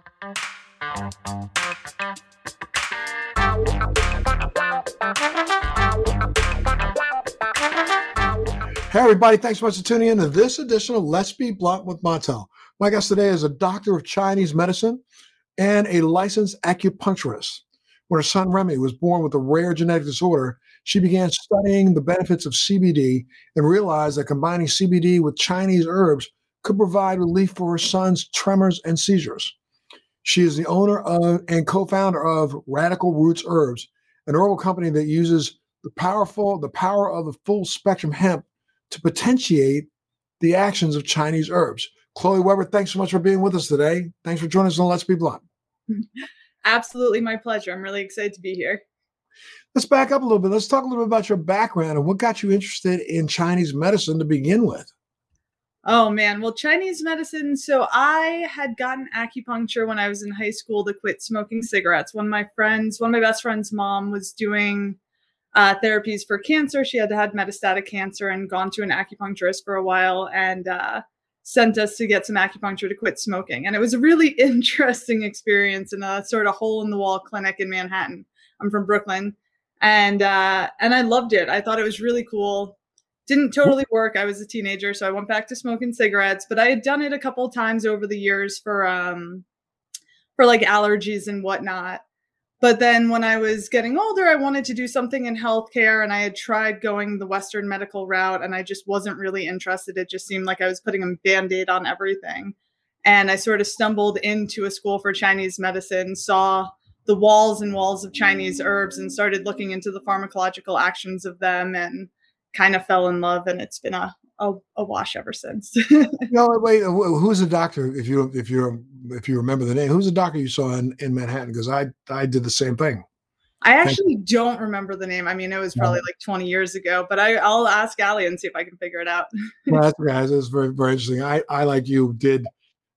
Hey everybody, thanks so much for tuning in to this edition of Let's Be Blunt with Montel. My guest today is a doctor of Chinese medicine and a licensed acupuncturist. When her son Remy was born with a rare genetic disorder, she began studying the benefits of CBD and realized that combining CBD with Chinese herbs could provide relief for her son's tremors and seizures. She is the owner of and co-founder of Radical Roots Herbs, an herbal company that uses the power of the full spectrum hemp to potentiate the actions of Chinese herbs. Chloe Weber, thanks so much for being with us today. Thanks for joining us on Let's Be Blunt. Absolutely my pleasure. I'm really excited to be here. Let's back up a little bit. Let's talk a little bit about your background and what got you interested in Chinese medicine to begin with. Oh, man. Well, Chinese medicine. So I had gotten acupuncture when I was in high school to quit smoking cigarettes. One of my best friend's mom was doing therapies for cancer. She had had metastatic cancer and gone to an acupuncturist for a while and sent us to get some acupuncture to quit smoking. And it was a really interesting experience in a sort of hole-in-the-wall clinic in Manhattan. I'm from Brooklyn. And I loved it. I thought it was really cool. Didn't totally work. I was a teenager, so I went back to smoking cigarettes. But I had done it a couple of times over the years for like allergies and whatnot. But then when I was getting older, I wanted to do something in healthcare, and I had tried going the Western medical route, and I just wasn't really interested. It just seemed like I was putting a Band-Aid on everything. And I sort of stumbled into a school for Chinese medicine, saw the walls and walls of Chinese herbs, and started looking into the pharmacological actions of them, and kind of fell in love. And it's been a wash ever since. Wait, who's the doctor? If you remember the name, who's the doctor you saw in Manhattan? Because I did the same thing. I actually don't remember the name. I mean, it was probably like 20 years ago, but I'll ask Allie and see if I can figure it out. Well, that's guys. It's very, very interesting. I, like you, did,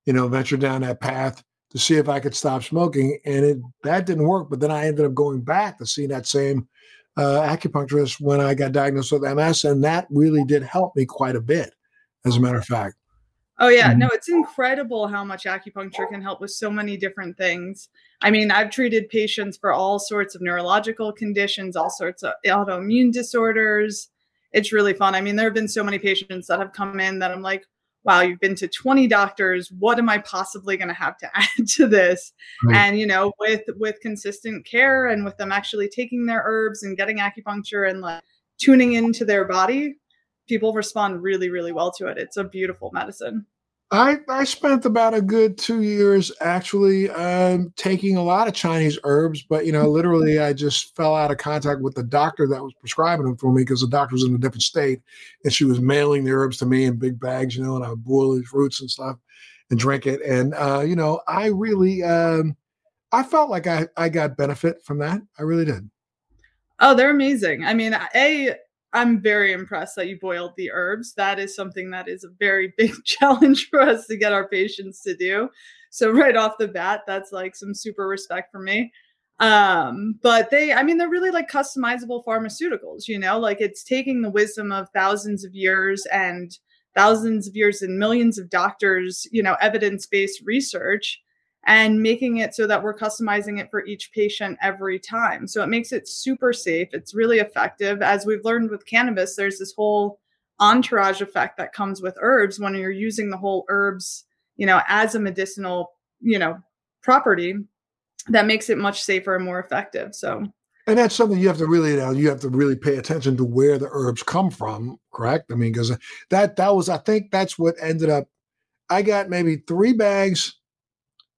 venture down that path to see if I could stop smoking, and that didn't work. But then I ended up going back to see that same acupuncturist when I got diagnosed with MS, and that really did help me quite a bit, as a matter of fact. Oh, yeah. No, it's incredible how much acupuncture can help with so many different things. I mean, I've treated patients for all sorts of neurological conditions, all sorts of autoimmune disorders. It's really fun. I mean, there have been so many patients that have come in that I'm like, wow, you've been to 20 doctors. What am I possibly going to have to add to this? Right. And, with consistent care and with them actually taking their herbs and getting acupuncture and like tuning into their body, people respond really, really well to it. It's a beautiful medicine. I spent about a good 2 years actually taking a lot of Chinese herbs, but literally I just fell out of contact with the doctor that was prescribing them for me because the doctor was in a different state, and she was mailing the herbs to me in big bags, and I would boil these roots and stuff and drink it. And I really, I felt like I got benefit from that. I really did. Oh, they're amazing. I mean, I'm very impressed that you boiled the herbs. That is something that is a very big challenge for us to get our patients to do. So right off the bat, that's like some super respect for me. But they're really like customizable pharmaceuticals, like it's taking the wisdom of thousands of years and millions of doctors, evidence-based research, and making it so that we're customizing it for each patient every time. So it makes it super safe. It's really effective. As we've learned with cannabis, there's this whole entourage effect that comes with herbs when you're using the whole herbs, as a medicinal, property that makes it much safer and more effective. So. And that's something you have to really pay attention to where the herbs come from, correct? I mean, because I think that's what ended up, I got maybe 3 bags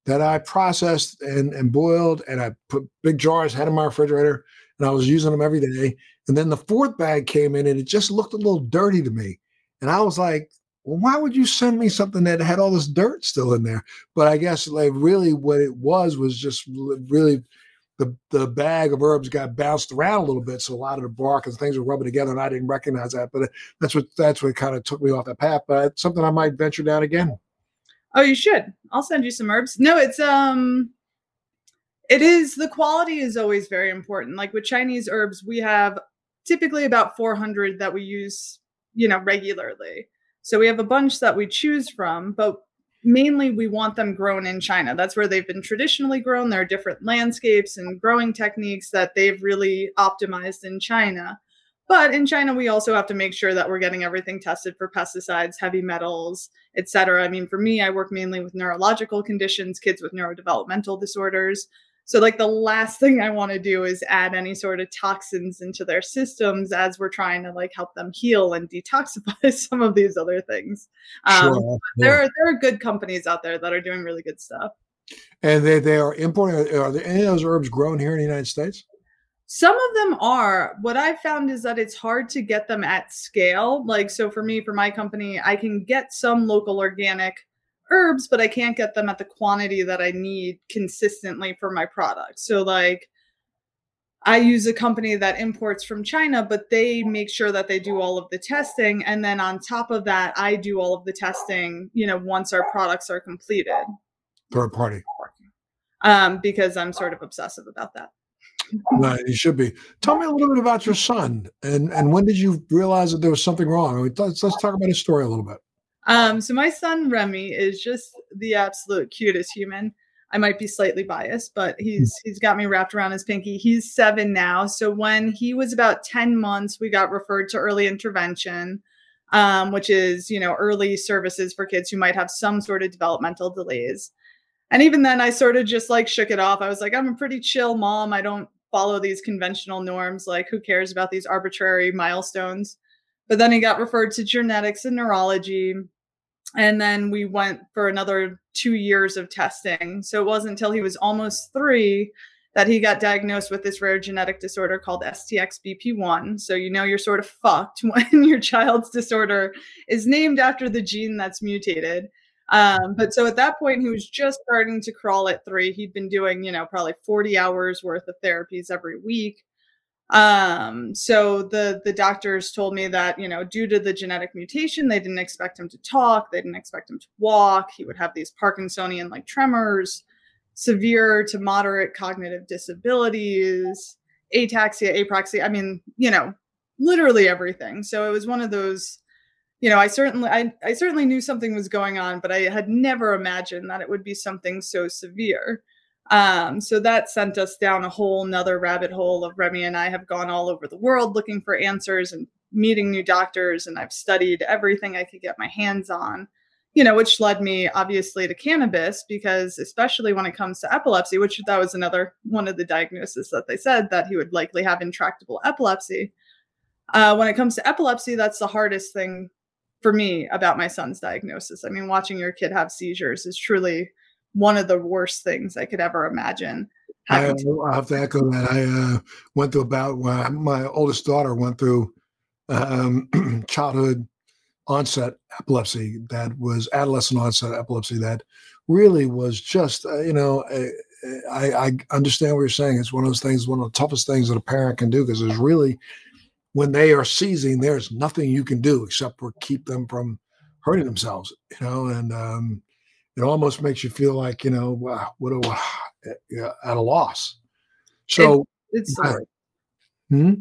that I processed and boiled, and I put big jars, had in my refrigerator, and I was using them every day. And then the 4th bag came in, and it just looked a little dirty to me. And I was like, well, why would you send me something that had all this dirt still in there? But I guess like really what it was just really the bag of herbs got bounced around a little bit. So a lot of the bark and things were rubbing together, and I didn't recognize that. But that's what kind of took me off that path. But it's something I might venture down again. Oh, you should. I'll send you some herbs. No, it's, the quality is always very important. Like with Chinese herbs, we have typically about 400 that we use, regularly. So we have a bunch that we choose from, but mainly we want them grown in China. That's where they've been traditionally grown. There are different landscapes and growing techniques that they've really optimized in China. But in China, we also have to make sure that we're getting everything tested for pesticides, heavy metals, et cetera. I mean, for me, I work mainly with neurological conditions, kids with neurodevelopmental disorders. So like the last thing I want to do is add any sort of toxins into their systems as we're trying to like help them heal and detoxify some of these other things. Sure. There are good companies out there that are doing really good stuff. And they are importing. Are there any of those herbs grown here in the United States? Some of them are. What I've found is that it's hard to get them at scale. Like, so for me, for my company, I can get some local organic herbs, but I can't get them at the quantity that I need consistently for my product. So like I use a company that imports from China, but they make sure that they do all of the testing. And then on top of that, I do all of the testing, you know, once our products are completed. Third party. Because I'm sort of obsessive about that. Right, you should be. Tell me a little bit about your son and when did you realize that there was something wrong? I mean, let's talk about his story a little bit. So my son, Remy, is just the absolute cutest human. I might be slightly biased, but he's got me wrapped around his pinky. He's 7 now. So when he was about 10 months, we got referred to early intervention, which is, you know, early services for kids who might have some sort of developmental delays. And even then I sort of just like shook it off. I was like, I'm a pretty chill mom. I don't follow these conventional norms. Like, who cares about these arbitrary milestones? But then he got referred to genetics and neurology. And then we went for another 2 years of testing. So it wasn't until he was almost 3 that he got diagnosed with this rare genetic disorder called STXBP1. So you know you're sort of fucked when your child's disorder is named after the gene that's mutated. But so at that point, he was just starting to crawl at 3. He'd been doing, you know, probably 40 hours worth of therapies every week. So the doctors told me that, you know, due to the genetic mutation, they didn't expect him to talk. They didn't expect him to walk. He would have these Parkinsonian like tremors, severe to moderate cognitive disabilities, ataxia, apraxia. I mean, you know, literally everything. So it was one of those, you know, I certainly knew something was going on, but I had never imagined that it would be something so severe. So that sent us down a whole nother rabbit hole of Remy and I have gone all over the world looking for answers and meeting new doctors. And I've studied everything I could get my hands on, you know, which led me obviously to cannabis, because especially when it comes to epilepsy, which that was another one of the diagnoses that they said, that he would likely have intractable epilepsy. When it comes to epilepsy, that's the hardest thing for me about my son's diagnosis. I mean, watching your kid have seizures is truly one of the worst things I could ever imagine. I have to echo that. I went through my oldest daughter went through childhood onset epilepsy. That was adolescent onset epilepsy. That really was just, you know, I understand what you're saying. It's one of those things, one of the toughest things that a parent can do, because there's really, when they are seizing, there's nothing you can do except for keep them from hurting themselves, you know, and, it almost makes you feel like, you know, wow, at a loss. So it's No,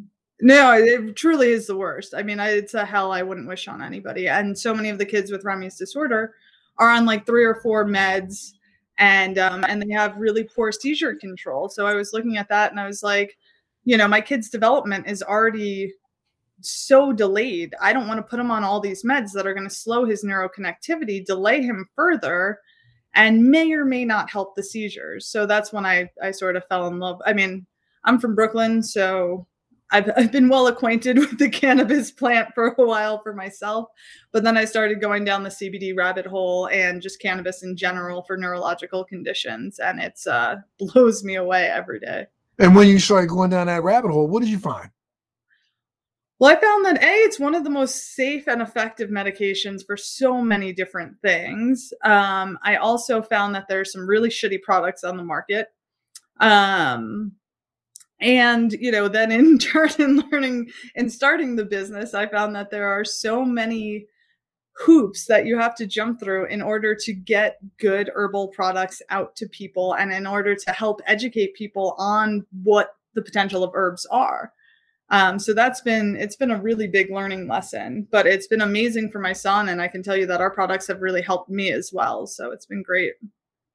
it truly is the worst. I mean, it's a hell I wouldn't wish on anybody. And so many of the kids with Remy's disorder are on like 3 or 4 meds, and they have really poor seizure control. So I was looking at that and I was like, you know, my kid's development is already so delayed. I don't want to put him on all these meds that are going to slow his neuroconnectivity, delay him further, and may or may not help the seizures. So that's when I sort of fell in love. I mean, I'm from Brooklyn, so I've been well acquainted with the cannabis plant for a while for myself. But then I started going down the CBD rabbit hole and just cannabis in general for neurological conditions. And it's blows me away every day. And when you started going down that rabbit hole, what did you find? Well, I found that, A, it's one of the most safe and effective medications for so many different things. I also found that there's some really shitty products on the market. And, you know, then in turn, in learning and starting the business, I found that there are so many hoops that you have to jump through in order to get good herbal products out to people and in order to help educate people on what the potential of herbs are. So it's been a really big learning lesson, but it's been amazing for my son. And I can tell you that our products have really helped me as well. So it's been great.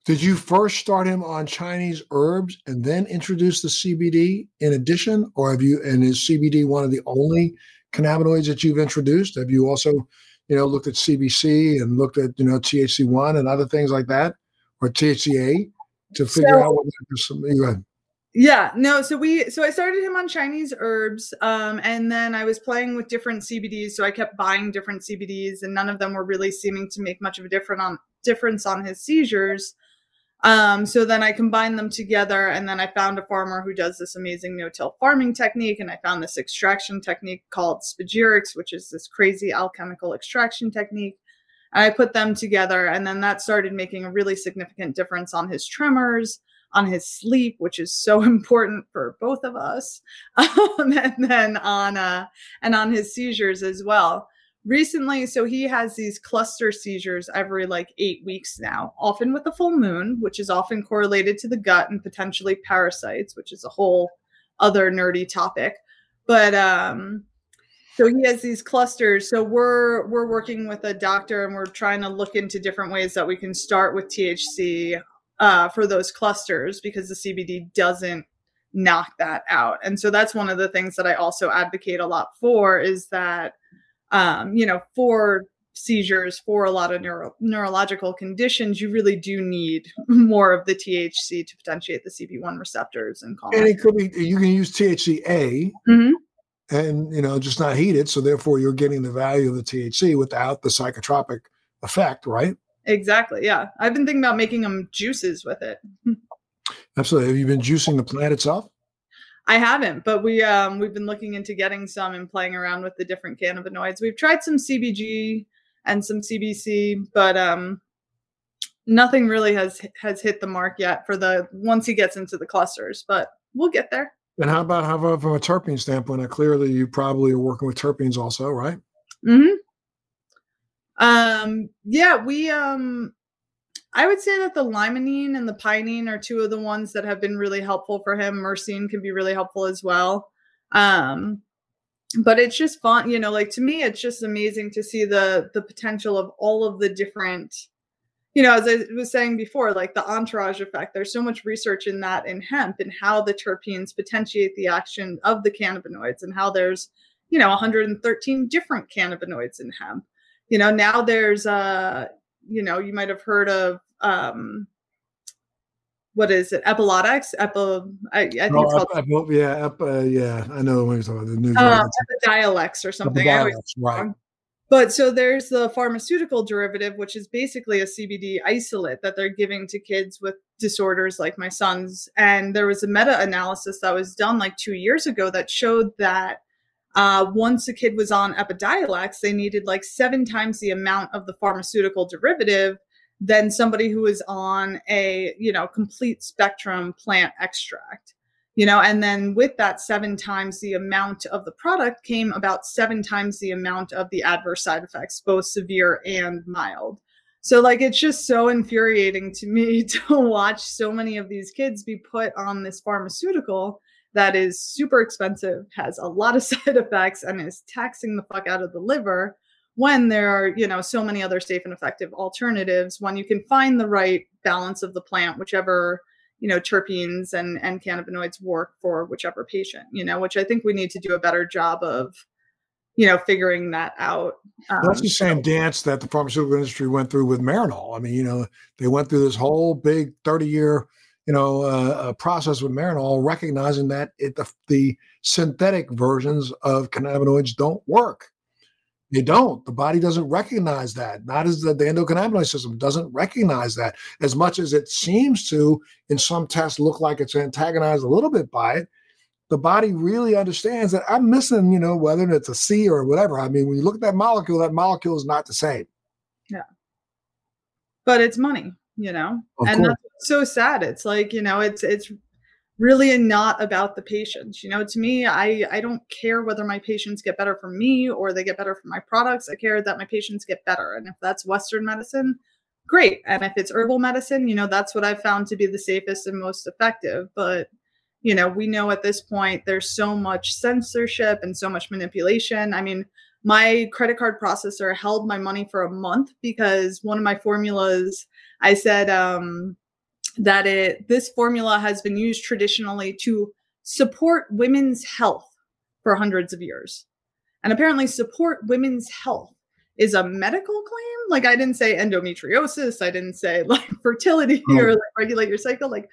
Did you first start him on Chinese herbs and then introduce the CBD in addition, or have you, and is CBD one of the only cannabinoids that you've introduced? Have you also, looked at CBC and looked at, THC1 and other things like that, or THCA to figure out what you had? Yeah, no. So I started him on Chinese herbs, and then I was playing with different CBDs. So I kept buying different CBDs, and none of them were really seeming to make much of a difference on his seizures. So then I combined them together, and then I found a farmer who does this amazing no-till farming technique, and I found this extraction technique called spagyrics, which is this crazy alchemical extraction technique. And I put them together, and then that started making a really significant difference on his tremors, on his sleep, which is so important for both of us, and then on his seizures as well. Recently, so he has these cluster seizures every 8 weeks now, often with the full moon, which is often correlated to the gut and potentially parasites, which is a whole other nerdy topic. But so he has these clusters. So we're working with a doctor, and we're trying to look into different ways that we can start with THC for those clusters, because the CBD doesn't knock that out. And so that's one of the things that I also advocate a lot for, is that, for seizures, for a lot of neurological conditions, you really do need more of the THC to potentiate the CB1 receptors and calm. And it could be, you can use THCA and, just not heat it. So therefore you're getting the value of the THC without the psychotropic effect, right? Exactly. Yeah. I've been thinking about making them juices with it. Absolutely. Have you been juicing the plant itself? I haven't, but we've been looking into getting some and playing around with the different cannabinoids. We've tried some CBG and some CBC, but nothing really has hit the mark yet for once he gets into the clusters, but we'll get there. And how about from a terpene standpoint? Clearly you probably are working with terpenes also, right? Mm-hmm. I would say that the limonene and the pinene are two of the ones that have been really helpful for him. Myrcene can be really helpful as well. But it's just fun, to me, it's just amazing to see the potential of all of the different, as I was saying before, the entourage effect. There's so much research in that, in hemp, and how the terpenes potentiate the action of the cannabinoids, and how there's, 113 different cannabinoids in hemp. Now there's, you might have heard of, what is it? Epidiolex? I know the one you're talking about. The new Epidiolex or something. Epidiolex, right. But so there's the pharmaceutical derivative, which is basically a CBD isolate that they're giving to kids with disorders like my son's. And there was a meta-analysis that was done 2 years ago that showed that once a kid was on Epidiolex, they needed 7 times the amount of the pharmaceutical derivative than somebody who was on a, complete spectrum plant extract, and then with that 7 times the amount of the product came about 7 times the amount of the adverse side effects, both severe and mild. So it's just so infuriating to me to watch so many of these kids be put on this pharmaceutical that is super expensive, has a lot of side effects, and is taxing the fuck out of the liver, when there are, so many other safe and effective alternatives, when you can find the right balance of the plant, whichever, terpenes and cannabinoids work for whichever patient, which I think we need to do a better job of, figuring that out. That's the same dance that the pharmaceutical industry went through with Marinol. They went through this whole big 30-year process with Marinol, recognizing that the synthetic versions of cannabinoids don't work. They don't. The body doesn't recognize that. Not as the endocannabinoid system doesn't recognize that, as much as it seems to, in some tests, look like it's antagonized a little bit by it. The body really understands that I'm missing, whether it's a C or whatever. When you look at that molecule is not the same. Yeah. But it's money. And that's so sad. It's it's really not about the patients. To me, I don't care whether my patients get better from me or they get better from my products. I care that my patients get better. And if that's Western medicine, great. And if it's herbal medicine, that's what I've found to be the safest and most effective. But you know, we know at this point there's so much censorship and so much manipulation. I mean, my credit card processor held my money for a month because one of my formulas, I said that this formula has been used traditionally to support women's health for hundreds of years. And apparently support women's health is a medical claim. Like, I didn't say endometriosis. I didn't say like fertility or like regulate your cycle. Like,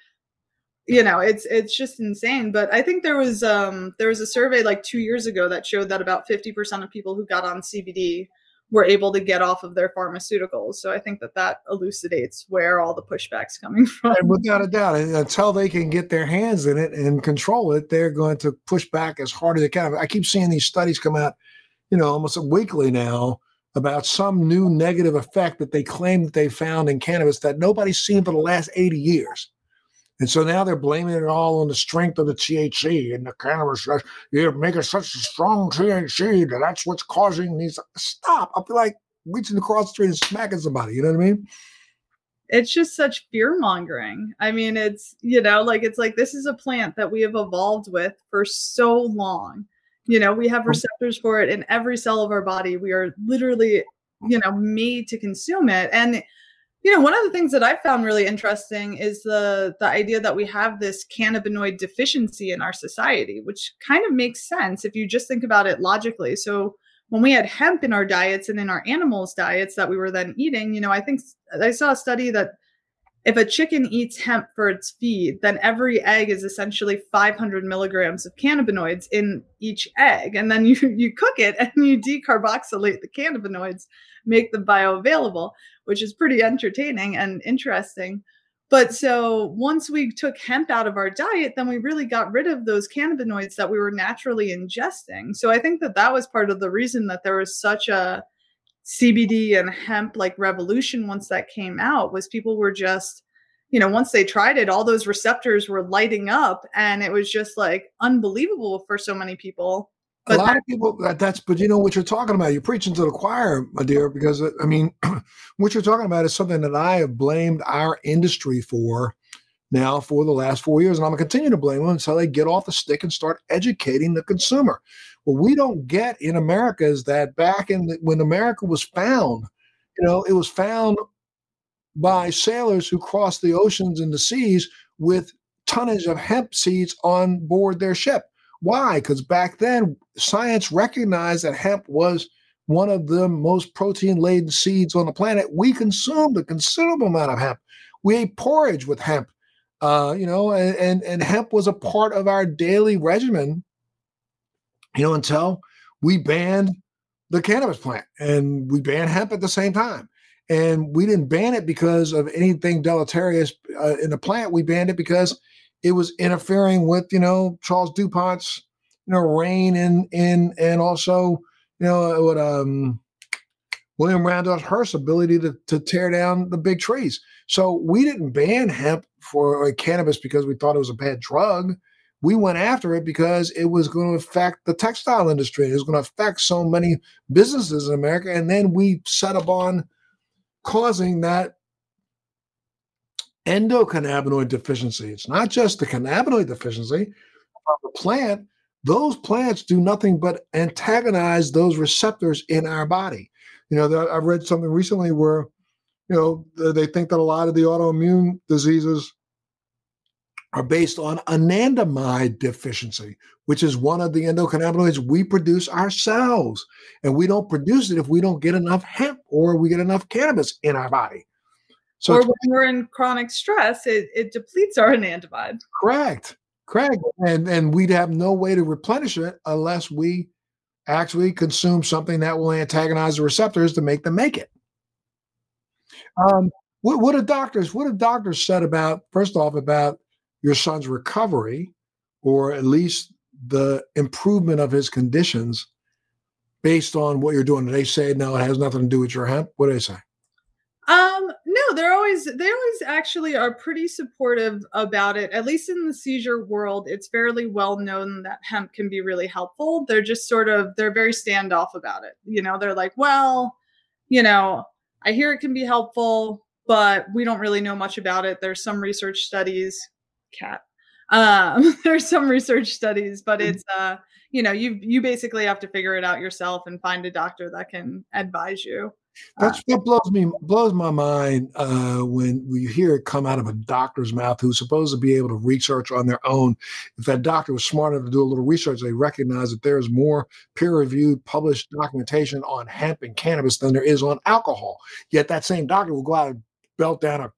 you know, it's just insane. But I think there was a survey like 2 years ago that showed that about 50% of people who got on CBD were able to get off of their pharmaceuticals. So I think that elucidates where all the pushback's coming from. And without a doubt, until they can get their hands in it and control it, they're going to push back as hard as they can. I keep seeing these studies come out, you know, almost weekly now about some new negative effect that they claim that they found in cannabis that nobody's seen for the last 80 years. And so now they're blaming it all on the strength of the THC and the cannabis. You're making such a strong THC that that's what's causing these. Stop. I feel like reaching across the street and smacking somebody. You know what I mean? It's just such fear mongering. I mean, it's, you know, like, it's like, this is a plant that we have evolved with for so long. You know, we have receptors for it in every cell of our body. We are literally, you know, made to consume it. And you know, one of the things that I found really interesting is the idea that we have this cannabinoid deficiency in our society, which kind of makes sense if you just think about it logically. So when we had hemp in our diets and in our animals' diets that we were then eating, you know, I think I saw a study that if a chicken eats hemp for its feed, then every egg is essentially 500 milligrams of cannabinoids in each egg. And then you cook it and you decarboxylate the cannabinoids, make them bioavailable, which is pretty entertaining and interesting. But so once we took hemp out of our diet, then we really got rid of those cannabinoids that we were naturally ingesting. So I think that was part of the reason that there was such a CBD and hemp like revolution once that came out, was people were just, you know, once they tried it, all those receptors were lighting up and it was just like unbelievable for so many people. But but you know what you're talking about. You're preaching to the choir, my dear, because I mean, what you're talking about is something that I have blamed our industry for now for the last 4 years. And I'm going to continue to blame them until they get off the stick and start educating the consumer. What we don't get in America is that back when America was found, you know, it was found by sailors who crossed the oceans and the seas with tonnage of hemp seeds on board their ship. Why? Because back then, science recognized that hemp was one of the most protein-laden seeds on the planet. We consumed a considerable amount of hemp. We ate porridge with hemp, you know, and hemp was a part of our daily regimen, you know, until we banned the cannabis plant and we banned hemp at the same time. And we didn't ban it because of anything deleterious in the plant. We banned it because it was interfering with, you know, Charles DuPont's, you know, reign and also, you know, what William Randolph Hearst's ability to tear down the big trees. So we didn't ban hemp for cannabis because we thought it was a bad drug. We went after it because it was going to affect the textile industry. It was going to affect so many businesses in America. And then we set upon causing that endocannabinoid deficiency. It's not just the cannabinoid deficiency of the plant. Those plants do nothing but antagonize those receptors in our body. You know, I read something recently where, you know, they think that a lot of the autoimmune diseases are based on anandamide deficiency, which is one of the endocannabinoids we produce ourselves. And we don't produce it if we don't get enough hemp or we get enough cannabis in our body. So or when we're in chronic stress, it depletes our anandamide. Correct. And we'd have no way to replenish it unless we actually consume something that will antagonize the receptors to make them make it. What have doctors said about, first off, about your son's recovery, or at least the improvement of his conditions based on what you're doing? They say, no, it has nothing to do with your hemp. What do they say? No, they always actually are pretty supportive about it. At least in the seizure world, it's fairly well known that hemp can be really helpful. They're just they're very standoff about it. You know, they're like, well, you know, I hear it can be helpful, but we don't really know much about it. There's some research studies, There's some research studies, but it's, you know, you basically have to figure it out yourself and find a doctor that can advise you. That's what blows my mind when you hear it come out of a doctor's mouth who's supposed to be able to research on their own. If that doctor was smart enough to do a little research, they recognize that there's more peer-reviewed published documentation on hemp and cannabis than there is on alcohol. Yet that same doctor will go out and belt down a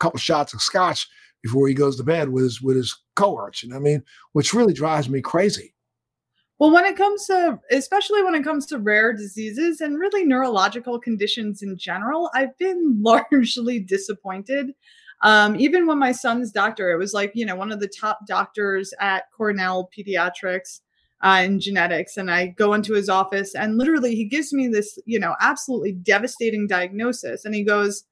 couple shots of scotch before he goes to bed with his cohorts, you know what I mean? Which really drives me crazy. Well, especially when it comes to rare diseases and really neurological conditions in general, I've been largely disappointed. Even when my son's doctor, it was like, you know, one of the top doctors at Cornell Pediatrics in genetics. And I go into his office and literally he gives me this, you know, absolutely devastating diagnosis. And he goes,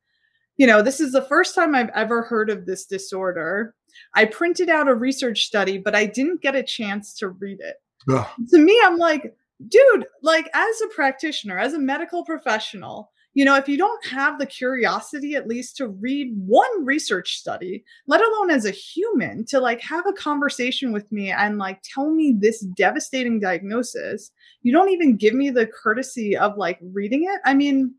you know, this is the first time I've ever heard of this disorder. I printed out a research study, but I didn't get a chance to read it. Ugh. To me, I'm like, dude, like as a practitioner, as a medical professional, you know, if you don't have the curiosity at least to read one research study, let alone as a human, to like have a conversation with me and like tell me this devastating diagnosis, you don't even give me the courtesy of like reading it. I mean,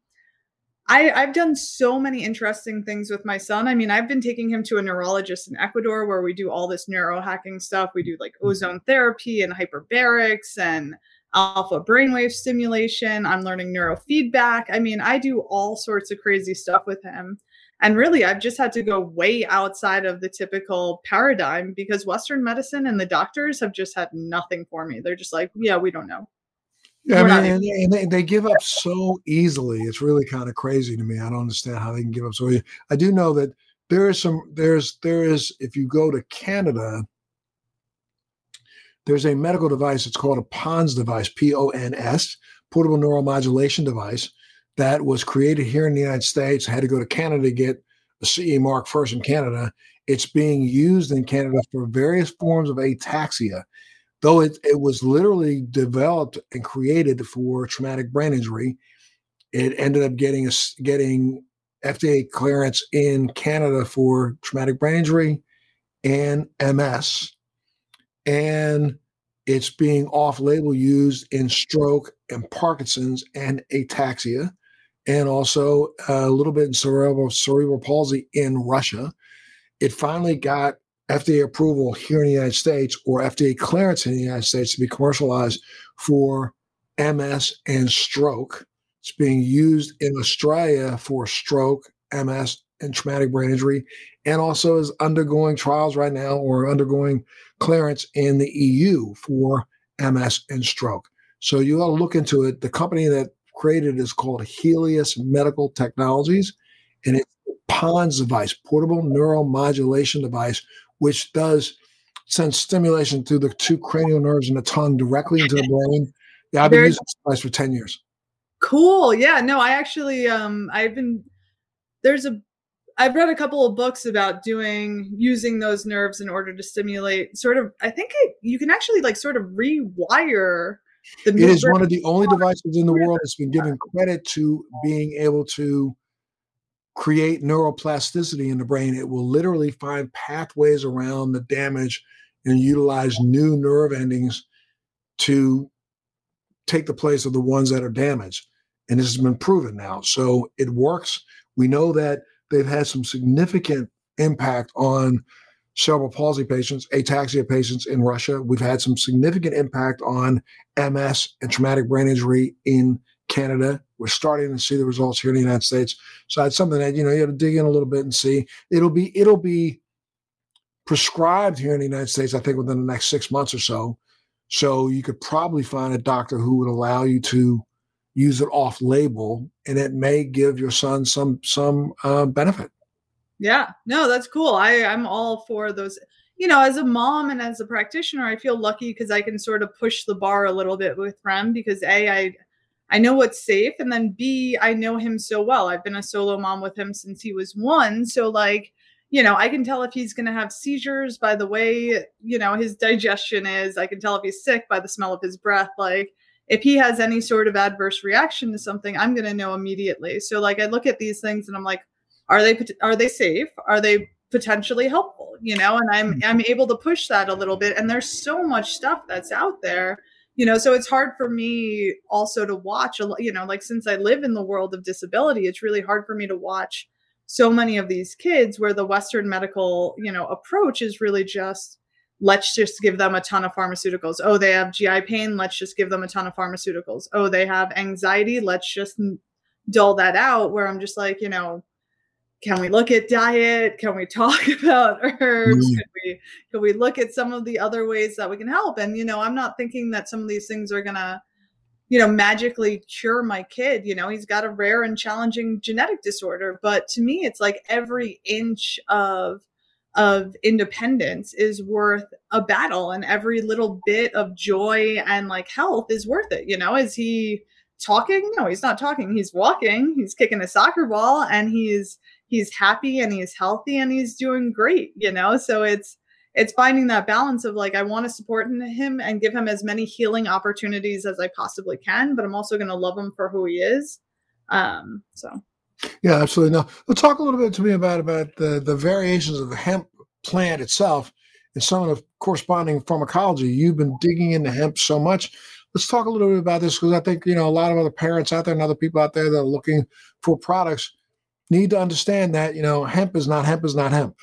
I've done so many interesting things with my son. I mean, I've been taking him to a neurologist in Ecuador where we do all this neurohacking stuff. We do like ozone therapy and hyperbarics and alpha brainwave stimulation. I'm learning neurofeedback. I mean, I do all sorts of crazy stuff with him. And really, I've just had to go way outside of the typical paradigm because Western medicine and the doctors have just had nothing for me. They're just like, yeah, we don't know. Yeah, I mean, and they give up so easily. It's really kind of crazy to me. I don't understand how they can give up so easily. I do know that there is, if you go to Canada, there's a medical device. It's called a PONS device, PONS, portable neuromodulation device, that was created here in the United States. I had to go to Canada to get a CE mark first in Canada. It's being used in Canada for various forms of ataxia. Though it was literally developed and created for traumatic brain injury, it ended up getting FDA clearance in Canada for traumatic brain injury and MS. And it's being off-label used in stroke and Parkinson's and ataxia, and also a little bit in cerebral palsy in Russia. It finally got FDA approval here in the United States, or FDA clearance in the United States, to be commercialized for MS and stroke. It's being used in Australia for stroke, MS, and traumatic brain injury, and also is undergoing trials right now or undergoing clearance in the EU for MS and stroke. So you ought to look into it. The company that created it is called Helius Medical Technologies, and it's the PONS device, portable neuromodulation device, which does send stimulation through the two cranial nerves in the tongue directly into the brain. Yeah, I've been using this device for 10 years. Cool. Yeah. No, I actually, I've read a couple of books about using those nerves in order to stimulate sort of, I think you can actually like sort of rewire the nerve. It is one of the only devices in the world that's been given credit to being able to create neuroplasticity in the brain. It will literally find pathways around the damage and utilize new nerve endings to take the place of the ones that are damaged. And this has been proven now. So it works. We know that they've had some significant impact on cerebral palsy patients, ataxia patients in Russia. We've had some significant impact on MS and traumatic brain injury in Canada. We're starting to see the results here in the United States. So it's something that, you know, you have to dig in a little bit and see. It'll be prescribed here in the United States, I think, within the next 6 months or so. So you could probably find a doctor who would allow you to use it off label, and it may give your son some benefit. Yeah, no, that's cool. I'm all for those. You know, as a mom and as a practitioner, I feel lucky because I can sort of push the bar a little bit with Rem because I know what's safe. And then B, I know him so well. I've been a solo mom with him since he was 1. So like, you know, I can tell if he's going to have seizures by the way, you know, his digestion is. I can tell if he's sick by the smell of his breath. Like if he has any sort of adverse reaction to something, I'm going to know immediately. So like, I look at these things and I'm like, are they safe? Are they potentially helpful, you know, and I'm able to push that a little bit. And there's so much stuff that's out there, you know, so it's hard for me also to watch, you know, like since I live in the world of disability, it's really hard for me to watch so many of these kids where the Western medical, you know, approach is really just, let's just give them a ton of pharmaceuticals. Oh, they have GI pain. Let's just give them a ton of pharmaceuticals. Oh, they have anxiety. Let's just dull that out, where I'm just like, you know, can we look at diet? Can we talk about herbs? Mm-hmm. Can we look at some of the other ways that we can help? And, you know, I'm not thinking that some of these things are going to, you know, magically cure my kid. You know, he's got a rare and challenging genetic disorder. But to me, it's like every inch of independence is worth a battle, and every little bit of joy and like health is worth it. You know, is he talking? No, he's not talking. He's walking, he's kicking a soccer ball, and he's happy and he's healthy and he's doing great, you know? So it's finding that balance of like, I want to support him and give him as many healing opportunities as I possibly can, but I'm also going to love him for who he is. Yeah, absolutely. Now, let's talk a little bit to me about the variations of the hemp plant itself and some of the corresponding pharmacology. You've been digging into hemp so much. Let's talk a little bit about this, because I think, you know, a lot of other parents out there and other people out there that are looking for products need to understand that, you know, hemp is not hemp.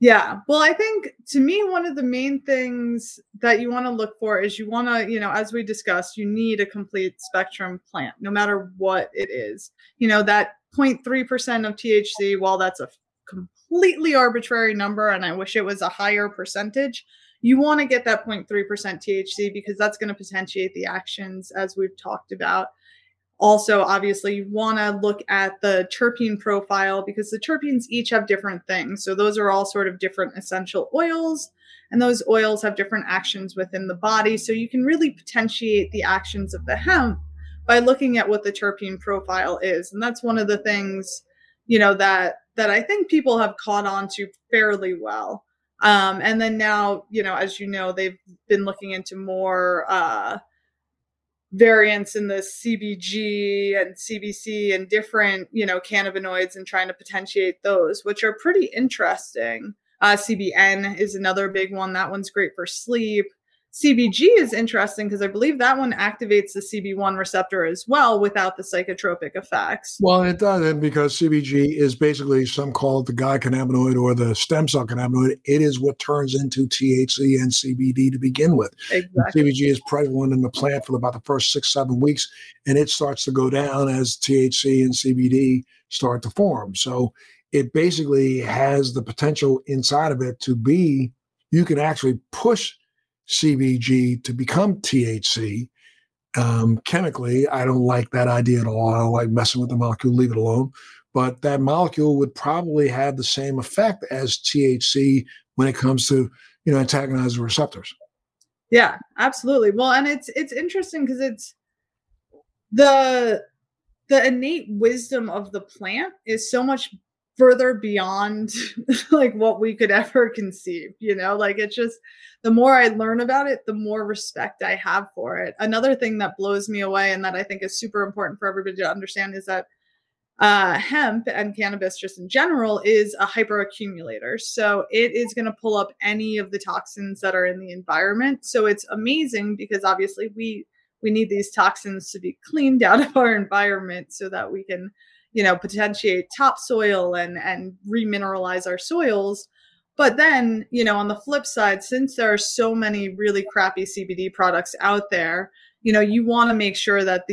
Yeah. Well, I think to me, one of the main things that you want to look for is you want to, you know, as we discussed, you need a complete spectrum plant, no matter what it is. You know, that 0.3% of THC, while that's a completely arbitrary number, and I wish it was a higher percentage, you want to get that 0.3% THC, because that's going to potentiate the actions, as we've talked about. Also, obviously, you want to look at the terpene profile, because the terpenes each have different things. So those are all sort of different essential oils, and those oils have different actions within the body. So you can really potentiate the actions of the hemp by looking at what the terpene profile is. And that's one of the things, you know, that I think people have caught on to fairly well. And then now, you know, as you know, they've been looking into more variants in the CBG and CBC and different, you know, cannabinoids, and trying to potentiate those, which are pretty interesting. CBN is another big one. That one's great for sleep. CBG is interesting because I believe that one activates the CB1 receptor as well without the psychotropic effects. Well, it doesn't, because CBG is basically, some call it the guy cannabinoid or the stem cell cannabinoid. It is what turns into THC and CBD to begin with. Exactly. And CBG is prevalent in the plant for about the first 6-7 weeks, and it starts to go down as THC and CBD start to form. So it basically has the potential inside of it to be, you can actually push CBG to become THC. Chemically, I don't like that idea at all. I don't like messing with the molecule, leave it alone. But that molecule would probably have the same effect as THC when it comes to, you know, antagonizing receptors. Yeah, absolutely. Well, and it's interesting because it's the innate wisdom of the plant is so much further beyond like what we could ever conceive, you know, like it's just, the more I learn about it, the more respect I have for it. Another thing that blows me away and that I think is super important for everybody to understand is that hemp and cannabis just in general is a hyperaccumulator. So it is going to pull up any of the toxins that are in the environment. So it's amazing because obviously we need these toxins to be cleaned out of our environment so that we can, you know, potentiate topsoil and remineralize our soils. But then, you know, on the flip side, since there are so many really crappy CBD products out there, you know, you want to make sure that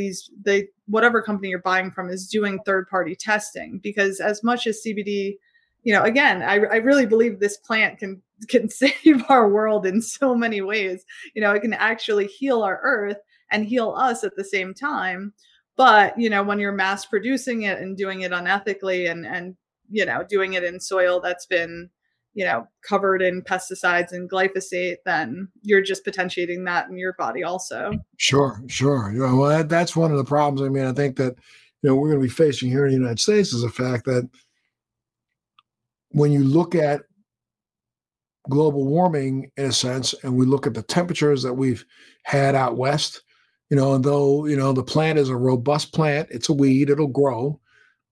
whatever company you're buying from is doing third-party testing, because as much as CBD, you know, again, I really believe this plant can save our world in so many ways. You know, it can actually heal our earth and heal us at the same time. But, you know, when you're mass producing it and doing it unethically and, you know, doing it in soil that's been, you know, covered in pesticides and glyphosate, then you're just potentiating that in your body also. Sure. Yeah, well, that's one of the problems. I mean, I think that, you know, we're going to be facing here in the United States is the fact that when you look at global warming, in a sense, and we look at the temperatures that we've had out west, you know, and though, you know, the plant is a robust plant, it's a weed, it'll grow.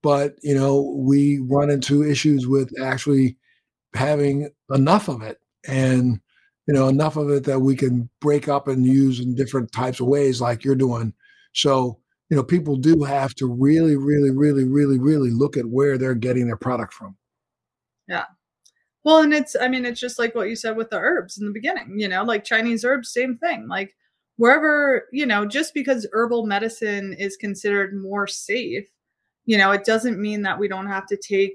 But, you know, we run into issues with actually having enough of it, and enough of it that we can break up and use in different types of ways like you're doing. So, people do have to really, really, really, really, really look at where they're getting their product from. Yeah. Well, and it's just like what you said with the herbs in the beginning, like Chinese herbs, same thing. Like wherever, just because herbal medicine is considered more safe, it doesn't mean that we don't have to take,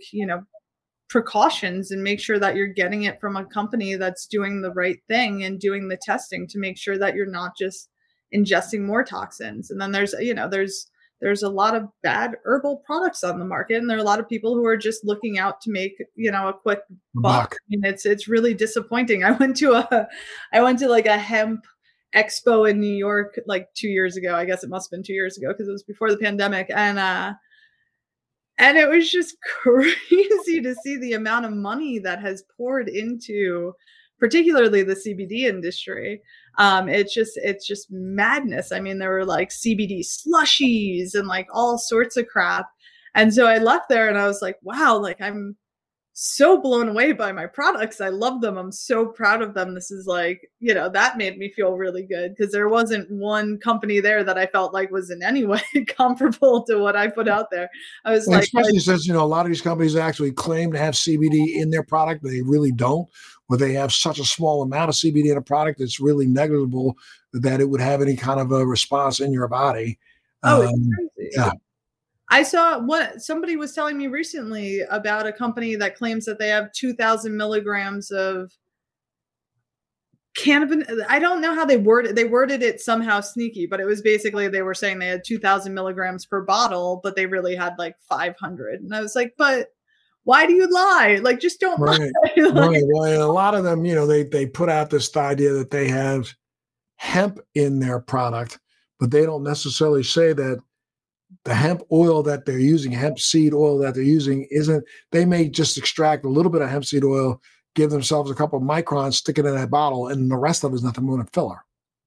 precautions and make sure that you're getting it from a company that's doing the right thing and doing the testing to make sure that you're not just ingesting more toxins. And then there's a lot of bad herbal products on the market. And there are a lot of people who are just looking out to make, a quick buck. And it's really disappointing. I went to like a hemp expo in New York, like 2 years ago. I guess it must've been 2 years ago because it was before the pandemic. And it was just crazy to see the amount of money that has poured into particularly the CBD industry. It's just madness. I mean, there were like CBD slushies and like all sorts of crap. And so I left there and I was like, wow, like I'm so blown away by my products. I love them. I'm so proud of them. This is like, that made me feel really good because there wasn't one company there that I felt like was in any way comparable to what I put out there. I was especially since, a lot of these companies actually claim to have CBD in their product, but they really don't, or they have such a small amount of CBD in a product that's really negligible that it would have any kind of a response in your body. It's crazy. Yeah. I saw what somebody was telling me recently about a company that claims that they have 2,000 milligrams of cannabis. I don't know how they worded it. They worded it somehow sneaky, but it was basically they were saying they had 2,000 milligrams per bottle, but they really had like 500. And I was like, but why do you lie? Like, just don't lie. Right. Well, a lot of them, they put out this idea that they have hemp in their product, but they don't necessarily say that the hemp oil that they're using, hemp seed oil that they're using isn't, they may just extract a little bit of hemp seed oil, give themselves a couple of microns, stick it in that bottle, and the rest of it is nothing more than filler.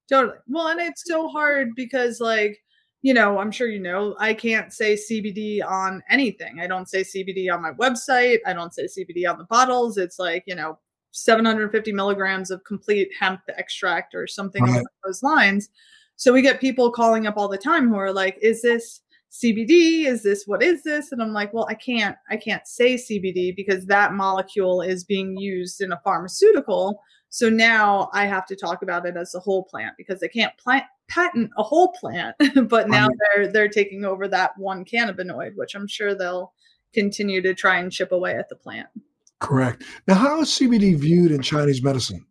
Totally. Well, and it's so hard because I'm sure I can't say CBD on anything. I don't say CBD on my website. I don't say CBD on the bottles. It's 750 milligrams of complete hemp extract or something along those lines. So we get people calling up all the time who are like, is this CBD? Is this, what is this? And I'm like, well, I can't say CBD because that molecule is being used in a pharmaceutical. So now I have to talk about it as a whole plant because they can't patent a whole plant, but now they're taking over that one cannabinoid, which I'm sure they'll continue to try and chip away at the plant. Correct. Now, how is CBD viewed in Chinese medicine?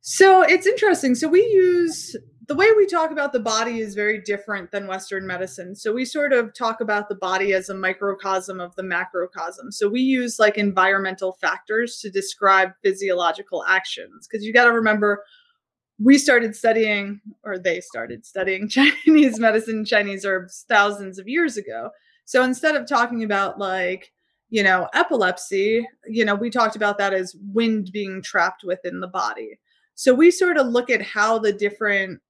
So it's interesting. So the way we talk about the body is very different than Western medicine. So we sort of talk about the body as a microcosm of the macrocosm. So we use environmental factors to describe physiological actions. Because you got to remember, they started studying Chinese medicine, Chinese herbs thousands of years ago. So instead of talking about epilepsy, we talked about that as wind being trapped within the body. So we sort of look at how the different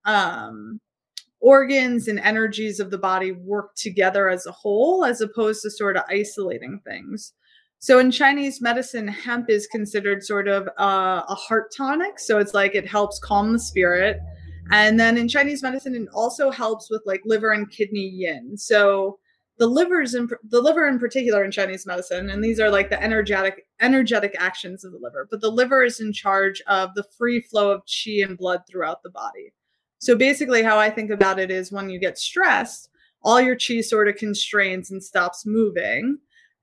organs and energies of the body work together as a whole, as opposed to sort of isolating things. So in Chinese medicine, hemp is considered sort of a heart tonic. So it's it helps calm the spirit. And then in Chinese medicine, it also helps with liver and kidney yin. So the liver in particular in Chinese medicine, and these are the energetic actions of the liver, but the liver is in charge of the free flow of qi and blood throughout the body. So basically how I think about it is when you get stressed, all your qi sort of constrains and stops moving.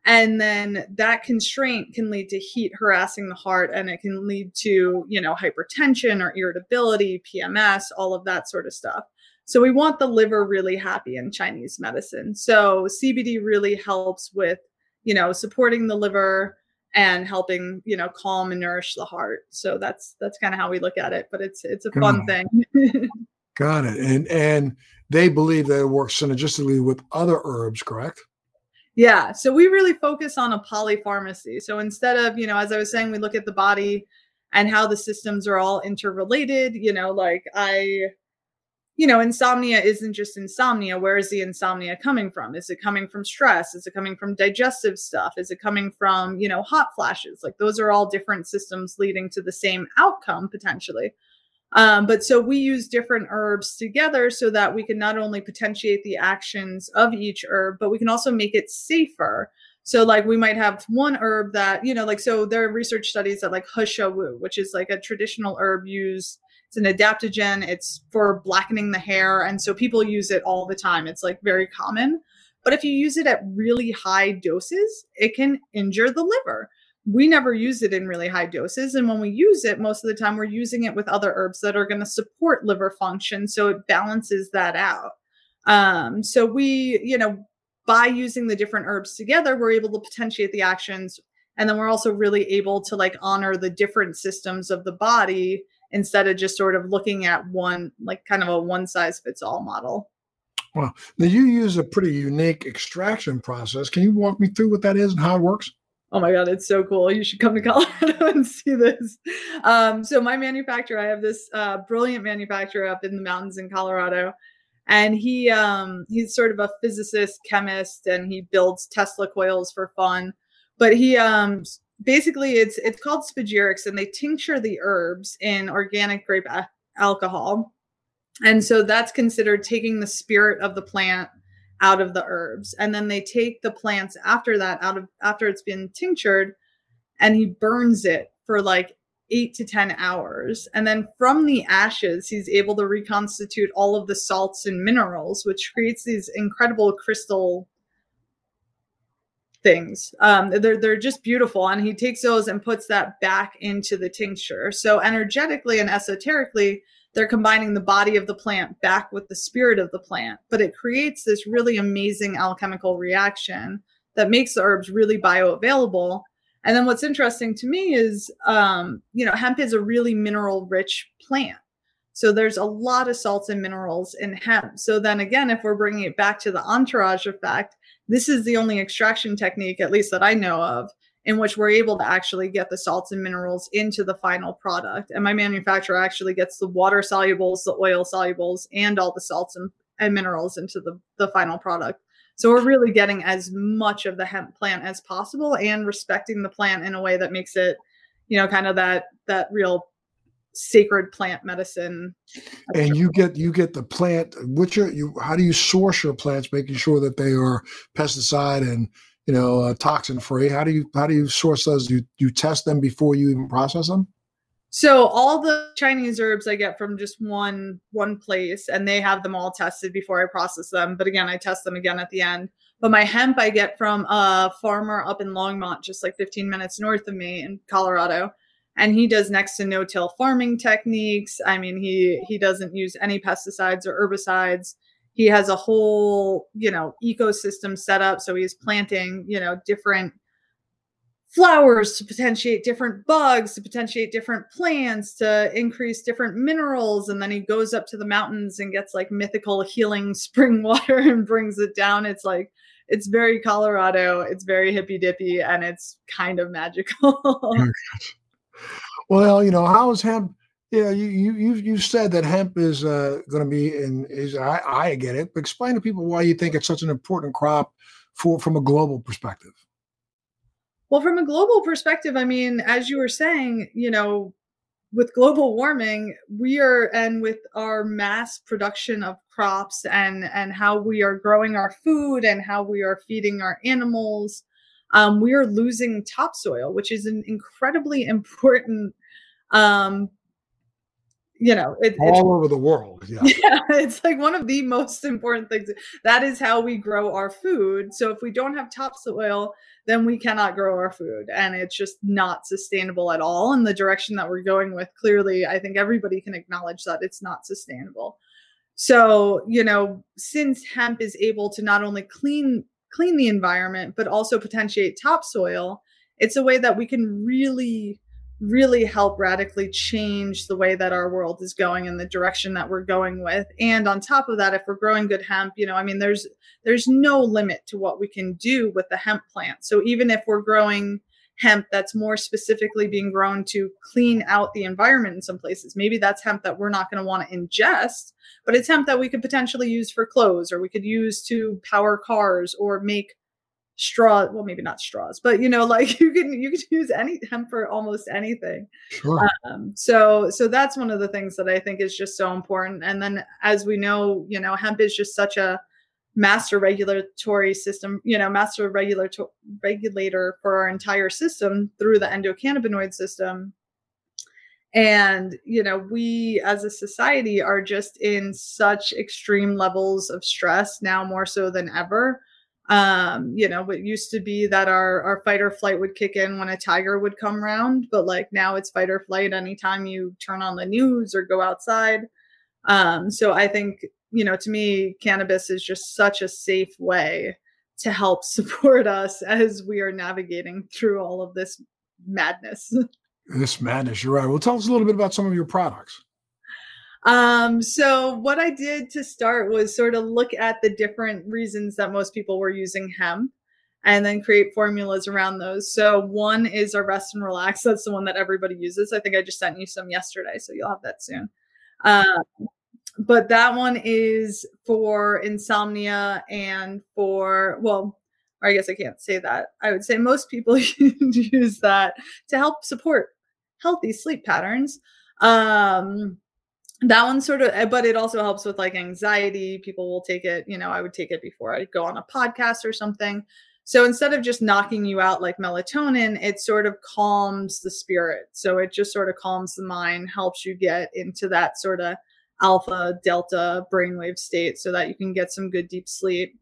And then that constraint can lead to heat harassing the heart, and it can lead to, hypertension or irritability, PMS, all of that sort of stuff. So we want the liver really happy in Chinese medicine. So CBD really helps with, supporting the liver and helping, calm and nourish the heart. So that's kind of how we look at it. But it's a fun thing. Got it. And they believe that it works synergistically with other herbs, correct? Yeah. So we really focus on a polypharmacy. So instead of, as I was saying, we look at the body and how the systems are all interrelated. you know, insomnia isn't just insomnia. Where is the insomnia coming from? Is it coming from stress? Is it coming from digestive stuff? Is it coming from, you know, hot flashes? Like those are all different systems leading to the same outcome potentially. But so we use different herbs together so that we can not only potentiate the actions of each herb, but we can also make it safer. So like we might have one herb that, you know, like, so there are research studies that like hushawu, which is like a traditional herb used. It's an adaptogen. It's for blackening the hair. And so people use it all the time. It's like very common. But if you use it at really high doses, it can injure the liver. We never use it in really high doses. And when we use it, most of the time we're using it with other herbs that are going to support liver function. So it balances that out. So we, you know, by using the different herbs together, we're able to potentiate the actions. And then we're also really able to like honor the different systems of the body instead of just sort of looking at one, like kind of a one size fits all model. Well, now you use a pretty unique extraction process. Can you walk me through what that is and how it works? Oh my God, it's so cool. You should come to Colorado and see this. So my manufacturer, I have this brilliant manufacturer up in the mountains in Colorado. And he's sort of a physicist, chemist, and he builds Tesla coils for fun. But he basically it's called spagyrics, and they tincture the herbs in organic grape alcohol. And so that's considered taking the spirit of the plant out of the herbs. And then they take the plants after that, after it's been tinctured, and he burns it for like 8 to 10 hours. And then from the ashes, he's able to reconstitute all of the salts and minerals, which creates these incredible crystal things. They're just beautiful. And he takes those and puts that back into the tincture. So energetically and esoterically, they're combining the body of the plant back with the spirit of the plant, but it creates this really amazing alchemical reaction that makes the herbs really bioavailable. And then what's interesting to me is, you know, hemp is a really mineral rich plant. So there's a lot of salts and minerals in hemp. So then again, if we're bringing it back to the entourage effect, this is the only extraction technique, at least that I know of, in which we're able to actually get the salts and minerals into the final product. And my manufacturer actually gets the water solubles, the oil solubles, and all the salts and minerals into the final product. So we're really getting as much of the hemp plant as possible and respecting the plant in a way that makes it, you know, kind of that real sacred plant medicine. And you get the plant, how do you source your plants, making sure that they are pesticide and, you know, toxin free? How do you source those? Do you test them before you even process them? So all the Chinese herbs I get from just one place, and they have them all tested before I process them. But again, I test them again at the end. But my hemp I get from a farmer up in Longmont, just like 15 minutes north of me in Colorado. And he does next to no-till farming techniques. I mean, he doesn't use any pesticides or herbicides. He has a whole, you know, ecosystem set up. So he's planting, you know, different flowers to potentiate different bugs, to potentiate different plants, to increase different minerals. And then he goes up to the mountains and gets like mythical healing spring water and brings it down. It's like, it's very Colorado. It's very hippy dippy, and it's kind of magical. Okay. Well, you know, how is hemp? Yeah, you said that hemp is going to be I get it. But explain to people why you think it's such an important crop from a global perspective. Well, from a global perspective, I mean, as you were saying, you know, with global warming, and with our mass production of crops and how we are growing our food and how we are feeding our animals, we are losing topsoil, which is an incredibly important. You know, it's all over the world. Yeah, it's like one of the most important things. That is how we grow our food. So if we don't have topsoil, then we cannot grow our food, and it's just not sustainable at all. And the direction that we're going with, clearly, I think everybody can acknowledge that it's not sustainable. So, you know, since hemp is able to not only clean the environment, but also potentiate topsoil, it's a way that we can really help radically change the way that our world is going and the direction that we're going with. And on top of that, if we're growing good hemp, you know, I mean, there's no limit to what we can do with the hemp plant. So even if we're growing hemp that's more specifically being grown to clean out the environment in some places. Maybe that's hemp that we're not going to want to ingest, but it's hemp that we could potentially use for clothes, or we could use to power cars, or make straw. Well, maybe not straws, but you know, like you can use any hemp for almost anything. Sure. So that's one of the things that I think is just so important. And then, as we know, you know, hemp is just such a master regulatory system, you know, master regulator for our entire system through the endocannabinoid system. And, you know, we as a society are just in such extreme levels of stress now, more so than ever. You know, it used to be that our fight or flight would kick in when a tiger would come round, but like now it's fight or flight anytime you turn on the news or go outside. So I think, you know, to me, cannabis is just such a safe way to help support us as we are navigating through all of this madness. This madness, you're right. Well, tell us a little bit about some of your products. So what I did to start was sort of look at the different reasons that most people were using hemp and then create formulas around those. So one is our rest and relax. That's the one that everybody uses. I think I just sent you some yesterday, so you'll have that soon. But that one is for insomnia and for, well, I guess I can't say that. I would say most people use that to help support healthy sleep patterns. That one sort of, but it also helps with like anxiety. People will take it, you know, I would take it before I go on a podcast or something. So instead of just knocking you out like melatonin, it sort of calms the spirit. So it just sort of calms the mind, helps you get into that sort of alpha delta brainwave state so that you can get some good deep sleep.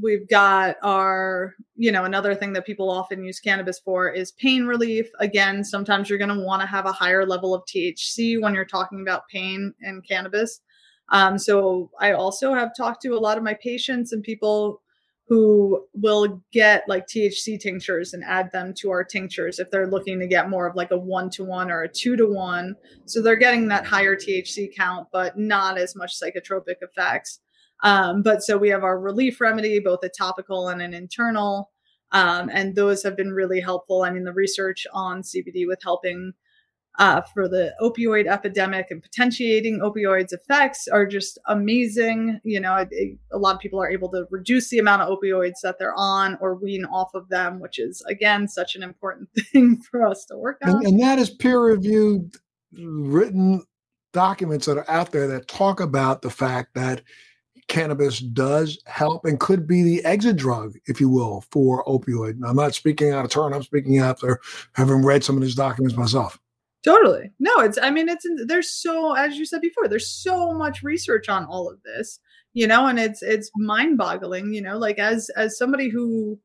We've got our, you know, another thing that people often use cannabis for is pain relief. Again, sometimes you're going to want to have a higher level of THC when you're talking about pain and cannabis. So I also have talked to a lot of my patients and people who will get like THC tinctures and add them to our tinctures if they're looking to get more of like a 1-to-1 or a 2-to-1. So they're getting that higher THC count, but not as much psychotropic effects. But so we have our relief remedy, both a topical and an internal. And those have been really helpful. I mean, the research on CBD with helping for the opioid epidemic and potentiating opioids effects are just amazing. You know, a lot of people are able to reduce the amount of opioids that they're on or wean off of them, which is, again, such an important thing for us to work on. And that is peer-reviewed written documents that are out there that talk about the fact that cannabis does help and could be the exit drug, if you will, for opioid. And I'm not speaking out of turn. I'm speaking after having read some of these documents myself. Totally. No, it's, I mean, it's, there's so, as you said before, there's so much research on all of this, you know, and it's mind boggling, you know, like as somebody who,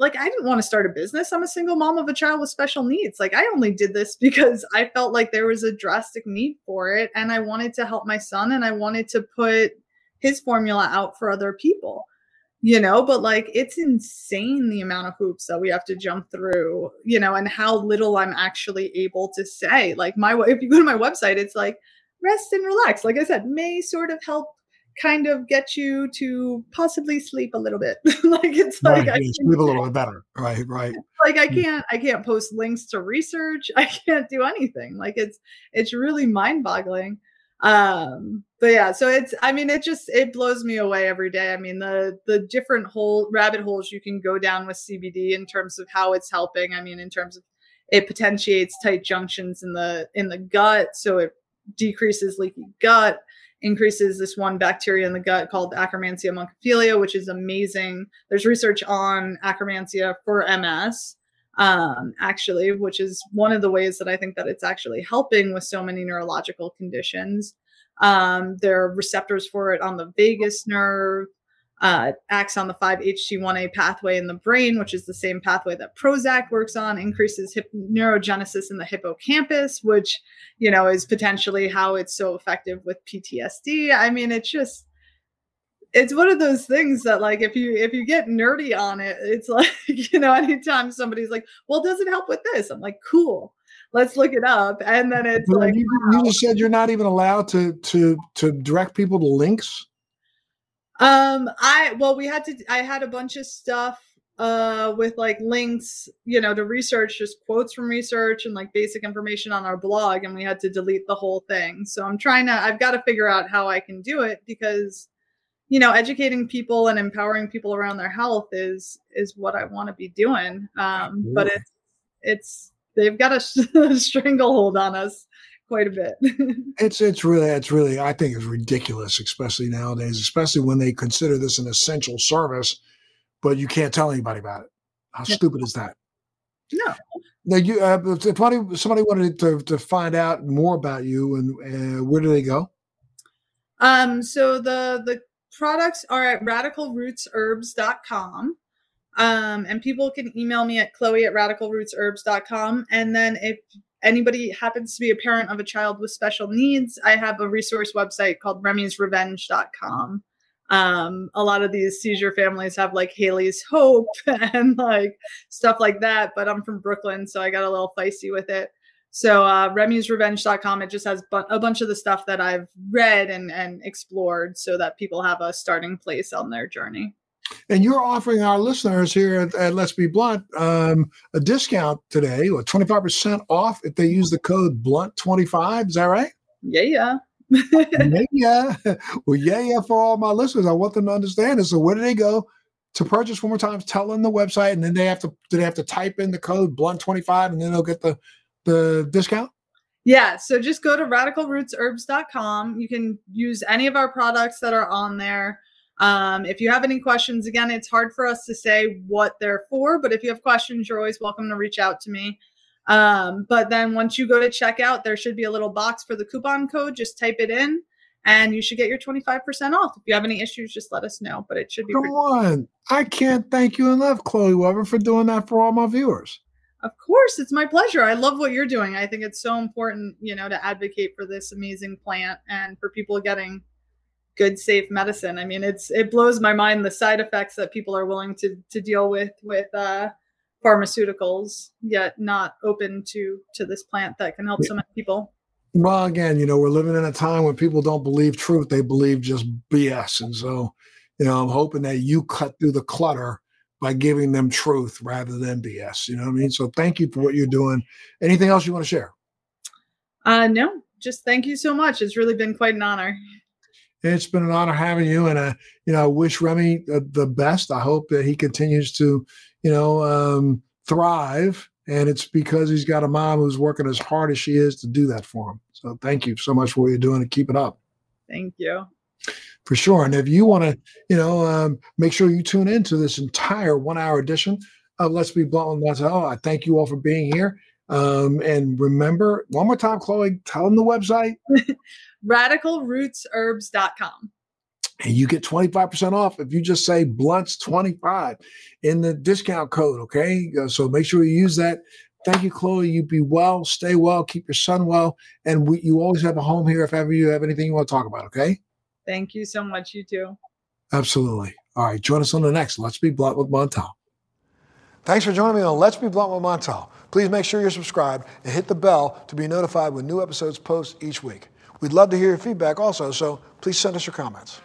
like, I didn't want to start a business. I'm a single mom of a child with special needs. Like, I only did this because I felt like there was a drastic need for it. And I wanted to help my son and I wanted to put his formula out for other people, you know, but like, it's insane the amount of hoops that we have to jump through, you know, and how little I'm actually able to say. Like, if you go to my website, it's like rest and relax. Like I said, may sort of help kind of get you to possibly sleep a little bit. Like it's like, right, I sleep a little bit better. Right. Right. Like I can't post links to research. I can't do anything. Like it's really mind boggling. But yeah, so it's, I mean, it blows me away every day. I mean, the different rabbit holes you can go down with CBD in terms of how it's helping. I mean, in terms of it potentiates tight junctions in the gut. So it decreases leaky gut, increases this one bacteria in the gut called Akkermansia muciniphila, which is amazing. There's research on Akkermansia for MS, actually, which is one of the ways that I think that it's actually helping with so many neurological conditions. There are receptors for it on the vagus nerve. It acts on the 5-HT1A pathway in the brain, which is the same pathway that Prozac works on, increases neurogenesis in the hippocampus, which, you know, is potentially how it's so effective with PTSD. I mean, it's one of those things that, like, if you get nerdy on it, it's like, you know, anytime somebody's like, well, does it help with this? I'm like, cool. Let's look it up. And then it's like, you just said you're not even allowed to direct people to links. I had a bunch of stuff with like links, you know, to research, just quotes from research and like basic information on our blog, and we had to delete the whole thing. So I've got to figure out how I can do it, because, you know, educating people and empowering people around their health is what I want to be doing. But it's they've got a stranglehold on us quite a bit. It's really, I think it's ridiculous, especially nowadays, especially when they consider this an essential service, but you can't tell anybody about it. How stupid is that? No. Now you, if somebody wanted to find out more about you, and where do they go? So the products are at radicalrootsherbs.com. And people can email me at chloe@radicalrootsherbs.com. And then if anybody happens to be a parent of a child with special needs, I have a resource website called remysrevenge.com. A lot of these seizure families have like Haley's Hope and like stuff like that, but I'm from Brooklyn, so I got a little feisty with it. So Remy's Revenge.com, it just has a bunch of the stuff that I've read and explored, so that people have a starting place on their journey. And you're offering our listeners here at Let's Be Blunt a discount today, or 25% off if they use the code BLUNT25. Is that right? Yeah. Yeah, for all my listeners, I want them to understand this. So where do they go to purchase? One more time, tell them the website, and then do they have to type in the code BLUNT25, and then they'll get the discount? Yeah, so just go to radicalrootsherbs.com. You can use any of our products that are on there. If you have any questions, again, it's hard for us to say what they're for, but if you have questions, you're always welcome to reach out to me. But then once you go to checkout, there should be a little box for the coupon code. Just type it in and you should get your 25% off. If you have any issues, just let us know, but it should be. Come on. I can't thank you enough, Chloe Weber, for doing that for all my viewers. Of course. It's my pleasure. I love what you're doing. I think it's so important, you know, to advocate for this amazing plant and for people getting good, safe medicine. I mean, it blows my mind, the side effects that people are willing to deal with pharmaceuticals, yet not open to this plant that can help so many people. Well, again, you know, we're living in a time when people don't believe truth. They believe just BS. And so, you know, I'm hoping that you cut through the clutter by giving them truth rather than BS. You know what I mean? So thank you for what you're doing. Anything else you want to share? No, just thank you so much. It's really been quite an honor. It's been an honor having you, and you know, I wish Remy the best. I hope that he continues to, you know, thrive, and it's because he's got a mom who's working as hard as she is to do that for him. So thank you so much for what you're doing, and keep it up. Thank you. For sure. And if you want to, you know, make sure you tune into this entire 1-hour edition of Let's Be Blunt with Montel. I thank you all for being here. And remember, one more time, Chloe, tell them the website. RadicalRootsHerbs.com. And you get 25% off if you just say BLUNTS25 in the discount code, okay? So make sure you use that. Thank you, Chloe. You be well, stay well, keep your son well, and you always have a home here if ever you have anything you want to talk about, okay? Thank you so much. You too. Absolutely. All right, join us on the next Let's Be Blunt with Montel. Thanks for joining me on Let's Be Blunt with Montel. Please make sure you're subscribed and hit the bell to be notified when new episodes post each week. We'd love to hear your feedback also, so please send us your comments.